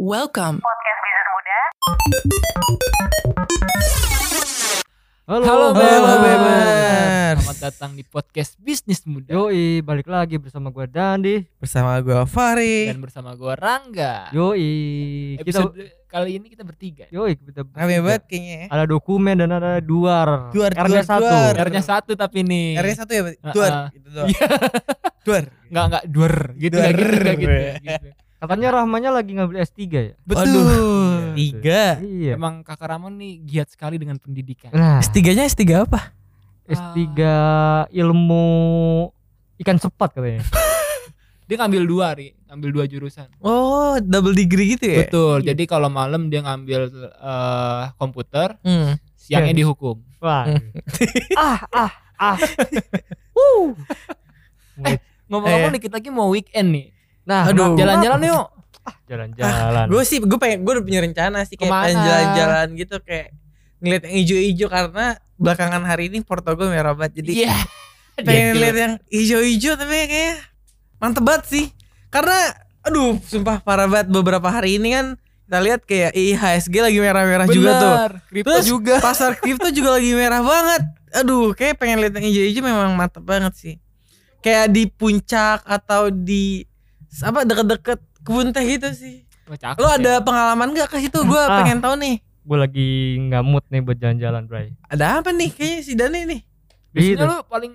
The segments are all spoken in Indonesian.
Welcome Podcast Bisnis Muda. Halo Bemer. Selamat datang di Podcast Bisnis Muda. Yoi, balik lagi bersama gue Dandi, bersama gue Fahri, dan bersama gue Rangga. Yoi, kali ini kita bertiga. Yoi, kita rame banget kayaknya. Ada dokumen dan ada duar. R-nya satu tapi nih. R-nya satu ya, duar. Duar. Enggak gitu. Katanya Rahmanya lagi ngambil S3 ya? Betul. Aduh, S3. Iya. Emang kakak Rahman nih giat sekali dengan pendidikan. Nah. S3-nya S3 apa? S3 ilmu ikan sepat katanya. Dia ngambil dua jurusan. Oh, double degree gitu ya? Betul. Iya. Jadi kalau malam dia ngambil komputer, siangnya dihukum. Wah. Ngomong-ngomong dikit lagi mau weekend nih. Nah, aduh, jalan-jalan yuk. Jalan-jalan. Gue udah punya rencana sih kayak pengen jalan-jalan gitu, kayak ngeliat yang hijau-hijau karena belakangan hari ini Porto gue merah banget. Jadi pengen lihat yang hijau-hijau, tapi kayak mantep banget sih. Karena aduh, sumpah parah banget beberapa hari ini kan kita lihat kayak IHSG lagi merah-merah. Bener, juga tuh. Kripto terus juga. Pasar kripto juga lagi merah banget. Aduh, kayak pengen lihat yang hijau-hijau memang mantep banget sih. Kayak di puncak atau di apa deket-deket kebun teh gitu sih. Lo ada pengalaman gak ke situ? Gue pengen tahu nih. Gue lagi nggak mood nih buat jalan-jalan, Bray. Ada apa nih? Kayaknya si Dani nih. Biasanya lo paling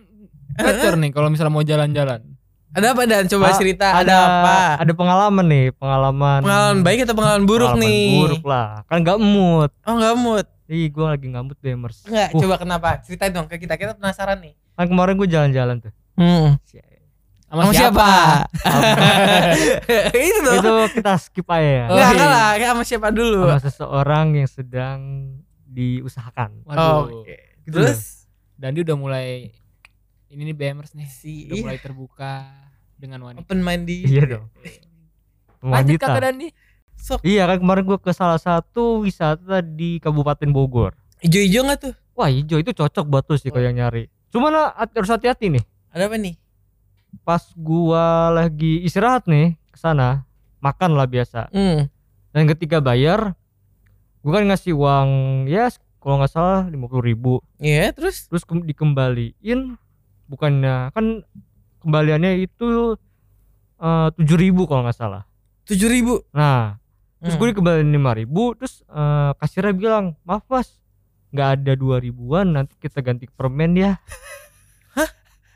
better nih kalau misalnya mau jalan-jalan. Ada apa Dan? Coba cerita. Ada apa? Ada pengalaman nih, pengalaman. Pengalaman baik atau pengalaman buruk nih? Pengalaman buruk lah. Kan nggak mood. Oh nggak mood. Ih, gue lagi nggak mood deh, Mers. Nggak. Coba kenapa? Ceritain dong ke kita. Kita penasaran nih. Kan kemarin gue jalan-jalan tuh. Sama siapa? Itu kita skip aja ya. Enggak kalah, sama siapa dulu? Sama seseorang yang sedang diusahakan. Waduh. Okay. Terus Dandi udah mulai ini nih BMers nih. Udah mulai terbuka dengan wanita. Open minded. Iya dong. Lanjut kakak Dandi. Iya kan kemarin gue ke salah satu wisata di Kabupaten Bogor. Ijo-ijo enggak tuh? Wah, ijo itu cocok buat tuh sih kalau yang nyari. Cuman harus hati-hati nih. Ada apa nih? Pas gua lagi istirahat nih kesana, makan lah biasa. Dan ketika bayar, gua kan ngasih uang ya kalau nggak salah 50.000. Iya, terus dikembaliin, bukannya kan kembaliannya itu 7.000 kalau nggak salah. 7.000. Nah, terus gua dikembaliin 5.000, terus kasirnya bilang, maaf mas, nggak ada 2.000-an, nanti kita ganti permen ya. Hah?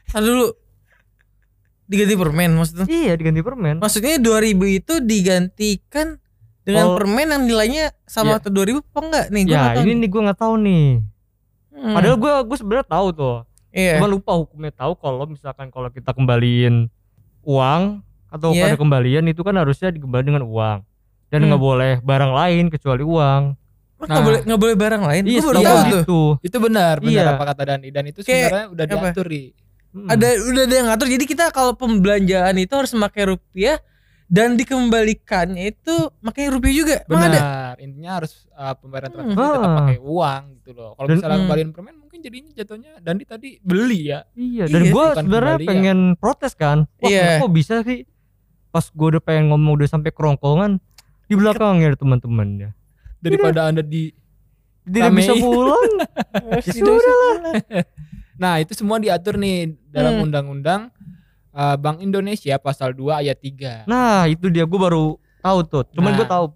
Tahan dulu. Diganti permen maksudnya? Iya, diganti permen. Maksudnya 2.000 itu digantikan dengan permen yang nilainya sama atau 2.000 apa enggak nih? Gua enggak tahu. Ini nih gue enggak tahu nih. Padahal gue sebenarnya tahu tuh. Iya. Cuma lupa hukumnya. Tahu kalau misalkan kalau kita kembaliin uang atau ada kembalian itu kan harusnya dikembalikan dengan uang. Dan enggak boleh barang lain kecuali uang. Enggak boleh barang lain. Iya, gue baru tahu tuh. Itu benar apa kata Dani. Dan itu sebenarnya udah diatur nih. Udah ada yang ngatur, jadi kita kalau pembelanjaan itu harus memakai rupiah dan dikembalikannya itu pakai rupiah juga. Benar, intinya harus pembayaran transaksi tetap pakai uang gitu loh. Kalau misalnya kembaliin permen mungkin jadinya jatuhnya Dandi tadi beli ya. Iya, dan gue sebenarnya pengen protes kan. Wah, kok bisa sih? Pas gue udah pengen ngomong udah sampai kerongkongan di belakangnya ada teman-temannya. Daripada Anda tidak bisa pulang. Ya sudahlah. Nah, itu semua diatur nih dalam undang-undang Bank Indonesia pasal 2 ayat 3. Nah, itu dia, gue baru tahu tuh. Cuman gue tahu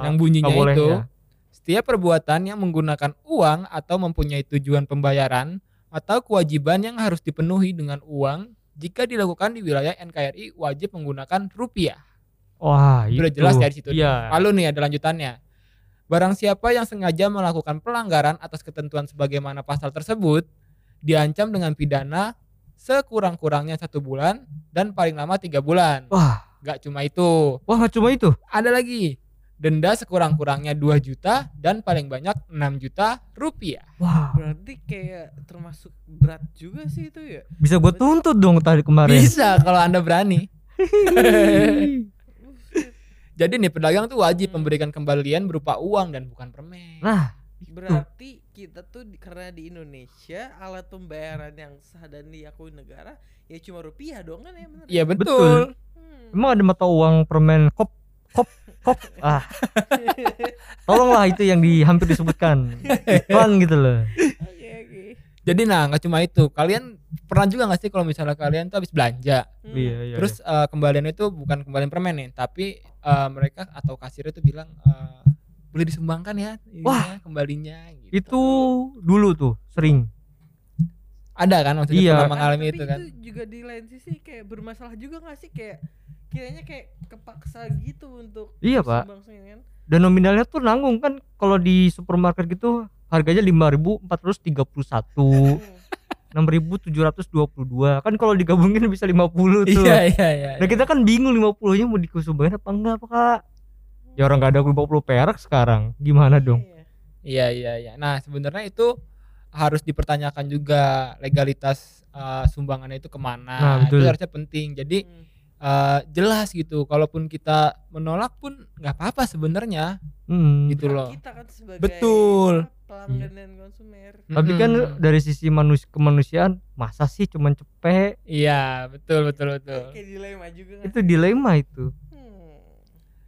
yang bunyinya itu setiap perbuatan yang menggunakan uang atau mempunyai tujuan pembayaran atau kewajiban yang harus dipenuhi dengan uang jika dilakukan di wilayah NKRI wajib menggunakan rupiah. Wah, itu udah jelas dari situ. Iya. Lalu nih ada lanjutannya. Barang siapa yang sengaja melakukan pelanggaran atas ketentuan sebagaimana pasal tersebut diancam dengan pidana sekurang-kurangnya 1 bulan dan paling lama 3 bulan. Wah, gak cuma itu. Ada lagi denda sekurang-kurangnya 2 juta dan paling banyak 6 juta rupiah. Wah, berarti kayak termasuk berat juga sih itu ya. Bisa gue tuntut dong tadi kemarin. Bisa kalau Anda berani. Jadi nih pedagang tuh wajib memberikan kembalian berupa uang dan bukan permen. Nah, berarti kita tuh karena di Indonesia alat pembayaran yang sah dan diakui negara ya cuma rupiah doang kan ya benar. Iya betul. Emang ada mata uang permen kop hop hop ah. Tolonglah itu yang hampir disebutkan iklan gitu loh. Jadi nah nggak cuma itu, kalian pernah juga nggak sih kalau misalnya kalian tuh habis belanja, terus kembaliannya itu bukan kembalian permen nih, tapi mereka atau kasirnya tuh bilang boleh disumbangkan ya, wah kembalinya. Gitu. Itu dulu tuh sering. Ada kan maksudnya pernah mengalami itu kan? Itu juga di lain sisi kayak bermasalah juga nggak sih, kayak kiranya kayak kepaksa gitu untuk sumbang kan? Dan nominalnya tuh nanggung kan, kalau di supermarket gitu. Harganya 5.431, 6.722. Kan kalau digabungin bisa 50 tuh. Iya. Nah, kita kan bingung 50-nya mau dikusumbangin apa enggak, Kak? Ya orang enggak ada 50 perak sekarang. Gimana dong? Iya. Nah, sebenarnya itu harus dipertanyakan juga legalitas sumbangannya itu kemana. Nah, itu harusnya penting. Jadi jelas gitu, kalaupun kita menolak pun nggak apa-apa sebenarnya, gitu loh. Kita kan sebagai pelanggan dan konsumer. Tapi kan dari sisi kemanusiaan, masa sih cuman cepet? Iya, betul. Kayak dilema juga. Itu dilema itu.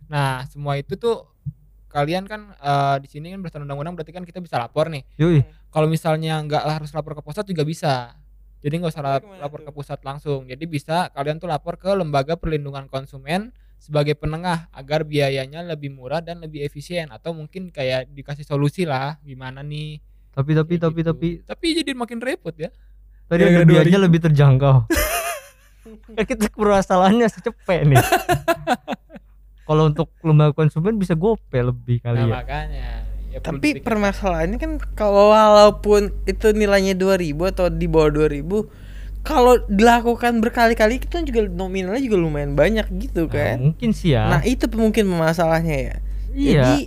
Nah, semua itu tuh kalian kan di sini kan berdasarkan undang-undang, berarti kan kita bisa lapor nih. Kalau misalnya nggak harus lapor ke pusat juga bisa. Jadi nggak usah lapor ke pusat langsung. Jadi bisa kalian tuh lapor ke Lembaga Perlindungan Konsumen sebagai penengah agar biayanya lebih murah dan lebih efisien, atau mungkin kayak dikasih solusi lah gimana nih. Tapi jadi makin repot ya. Tadi yang biayanya lebih terjangkau. Kan kita permasalahannya secepet nih. Kalau untuk lembaga konsumen bisa gope lebih kali ya. Makanya. Ya, tapi permasalahannya kan kalau walaupun itu nilainya 2.000 atau di bawah 2.000, kalau dilakukan berkali-kali itu kan juga nominalnya juga lumayan banyak gitu kan. Mungkin sih ya. Nah, itu mungkin masalahnya ya. Iya. Jadi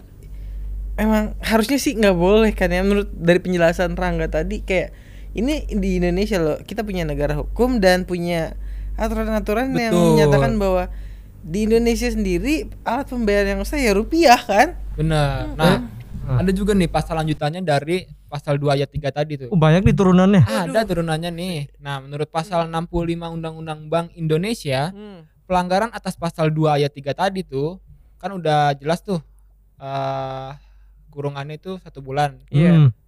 emang harusnya sih enggak boleh kan ya, menurut dari penjelasan Rangga tadi, kayak ini di Indonesia loh, kita punya negara hukum dan punya aturan-aturan yang menyatakan bahwa di Indonesia sendiri alat pembayaran yang sah ya rupiah kan? Benar. Nah, ada juga nih pasal lanjutannya dari pasal 2 ayat 3 tadi tuh. Banyak nih turunannya. Ada turunannya nih. Nah, menurut pasal 65 Undang-Undang Bank Indonesia, pelanggaran atas pasal 2 ayat 3 tadi tuh kan udah jelas tuh kurungannya itu 1 bulan.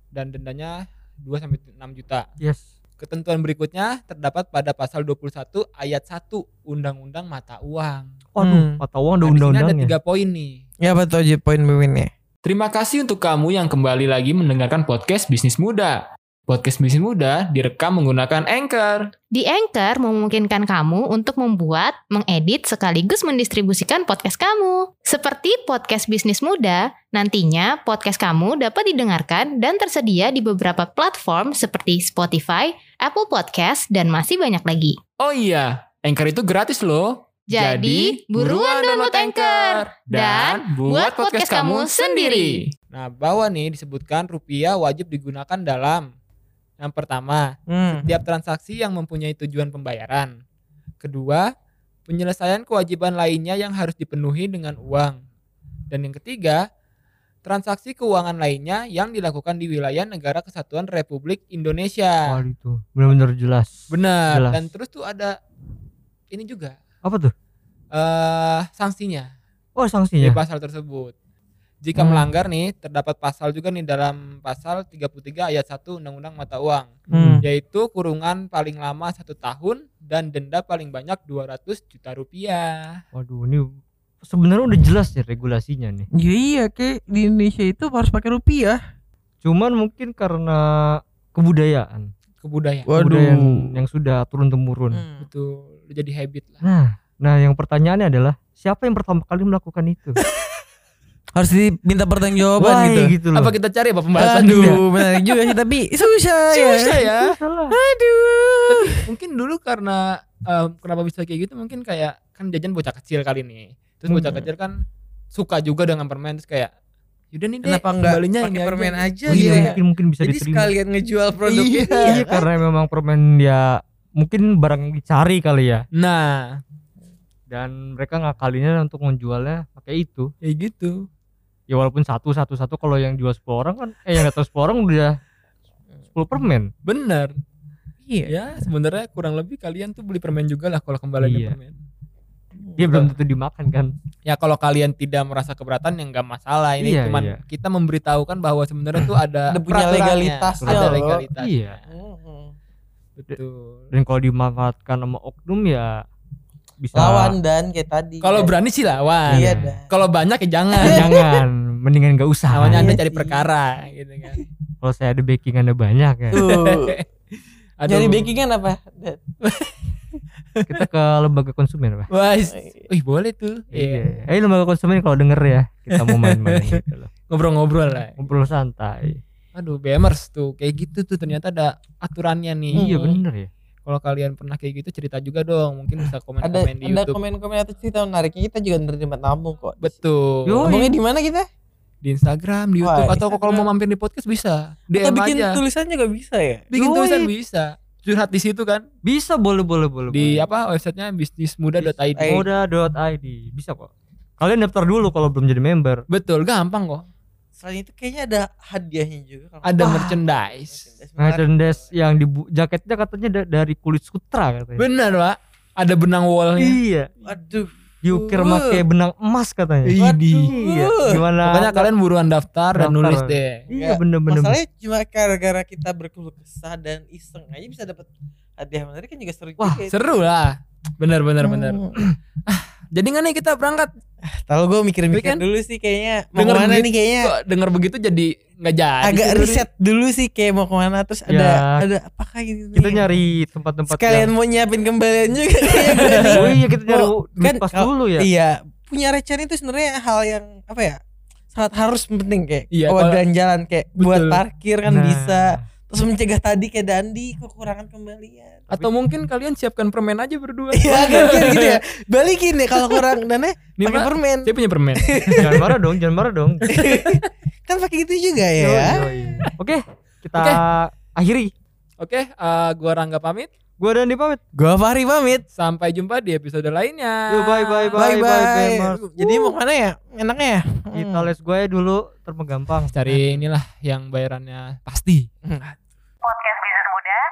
Dan dendanya 2 sampai 6 juta. Yes. Ketentuan berikutnya terdapat pada pasal 21 ayat 1 Undang-Undang Mata Uang. Mata Uang ada undang-undangnya. Nah, di sini ada 3 poin nih. Ya betul, poin miminnya. Terima kasih untuk kamu yang kembali lagi mendengarkan Podcast Bisnis Muda. Podcast Bisnis Muda direkam menggunakan Anchor. Di Anchor memungkinkan kamu untuk membuat, mengedit, sekaligus mendistribusikan podcast kamu. Seperti Podcast Bisnis Muda, nantinya podcast kamu dapat didengarkan dan tersedia di beberapa platform seperti Spotify, Apple Podcast, dan masih banyak lagi. Oh iya, Anchor itu gratis loh. Jadi buruan download Anchor dan buat podcast kamu sendiri. Nah, bawah nih disebutkan rupiah wajib digunakan dalam yang pertama, setiap transaksi yang mempunyai tujuan pembayaran. Kedua, penyelesaian kewajiban lainnya yang harus dipenuhi dengan uang. Dan yang ketiga, transaksi keuangan lainnya yang dilakukan di wilayah Negara Kesatuan Republik Indonesia. Wah, itu benar-benar jelas. Benar. Jelas. Dan terus tuh ada ini juga. Apa tuh? Sanksinya. Oh, sanksinya. Di pasal tersebut. Jika melanggar nih, terdapat pasal juga nih dalam pasal 33 ayat 1 Undang-Undang Mata Uang, yaitu kurungan paling lama 1 tahun dan denda paling banyak 200 juta rupiah. Waduh, ini sebenarnya udah jelas ya regulasinya nih. Iya, kayak di Indonesia itu harus pakai rupiah. Cuman mungkin karena kebudayaan yang sudah turun-temurun. Betul, jadi habit lah. Nah, yang pertanyaannya adalah siapa yang pertama kali melakukan itu? Harus diminta pertanggungjawaban gitu loh. Apa kita cari apa pembahasan? Aduh, menarik juga sih, tapi susah ya. Aduh. Tapi mungkin dulu karena kenapa bisa kayak gitu, mungkin kayak kan jajan bocah kecil kali nih. Terus bocah kecil kan suka juga dengan permen, terus kayak yaudah nih deh, kembalinya pakai permen aja. Mungkin bisa jadi diterima. Jadi sekalian ngejual produknya. Iya, karena memang permen ya mungkin barang yang dicari kali ya. Nah, dan mereka ngakalinya untuk menjualnya pakai itu. Ya gitu. Ya walaupun satu kalau yang jual 10 orang kan yang datang 10 orang udah 10 permen. Bener. Iya. Ya, sebenarnya kurang lebih kalian tuh beli permen juga lah kalau kembalinya permen. Dia belum tentu dimakan kan. Ya kalau kalian tidak merasa keberatan ya enggak masalah ini, iya, cuman iya. Kita memberitahukan bahwa sebenarnya tuh ada punya legalitas, ada legalitas. Iya. Betul. Dan kalau dimanfaatkan sama oknum ya bisa lawan, dan kayak tadi. Kalau ya. Berani sih lawan. Iya, kalau banyak ya jangan. Jangan, mendingan enggak usah. Namanya Anda cari perkara gitu kan. Kalau saya ada backing Anda banyak ya. Jadi backingan apa? Kita ke lembaga konsumen apa? Wih boleh tuh. Iya. Ayo lembaga konsumen kalau denger ya, kita mau main-main gitu loh. Ngobrol-ngobrol lah. Ngobrol santai. Aduh, BMers tuh kayak gitu tuh ternyata ada aturannya nih. Iya bener ya. Kalau kalian pernah kayak gitu cerita juga dong, mungkin bisa komen-komen di YouTube. Ada komen-komen atau cerita menariknya, kita juga nerima tamu kok. Betul. Ngomongnya di mana kita? Di Instagram, di YouTube, atau kalau mau mampir di podcast bisa. DM atau bikin aja. Tulisan juga bisa ya. Bikin tulisan bisa. Curhat di situ kan? Bisa, boleh. Di apa websitenya bisnismuda.id. Muda.id. Bisa kok. Kalian daftar dulu kalau belum jadi member. Betul, gampang kok. Selain itu kayaknya ada hadiahnya juga. Kalau ada merchandise yang di jaketnya katanya dari kulit sutra katanya. Benar, Pak. Ada benang wallnya. Iya. Aduh. Diukir pakai benang emas katanya. Iya. Gimana? Makanya kalian buruan daftar dan nulis deh. Iya, bener-bener. Masalahnya cuma gara-gara kita berkeluh kesah dan iseng aja bisa dapat hadiah menarik kan juga seru. Wah, juga seru lah. Bener. Jadi nggak nih kita berangkat? Tahu gue mikir-mikir dulu sih kayaknya. Mau kemana nih kayaknya? Dengar begitu jadi nggak jadi. Agak riset dulu sih kayak mau kemana, terus ya, ada apakah gitu? Kita nyari tempat-tempat. Sekalian mau nyiapin kembalian juga. Oh iya kita nyari kan, pas dulu ya. Iya punya rencana itu sebenarnya hal yang apa ya? Sangat harus penting kayak. Iya, oh jalan-jalan kayak betul. Buat parkir kan bisa. Terus mencegah tadi kayak Dandi kekurangan kembalian. Atau mungkin kalian siapkan permen aja berdua. Iya gitu ya. Balikin deh kalau kurang dana pakai permen. Saya punya permen. Jangan marah dong. Kan pakai gitu juga ya. Oke, kita akhiri. Oke, gua Rangga pamit. Gua Dandi pamit. Gua Fahri pamit. Sampai jumpa di episode lainnya. Bye. Jadi mau mana ya? Enaknya ya? Kita les gue dulu termenggampang. Cari inilah yang bayarannya pasti. Podcast Bisnis Muda.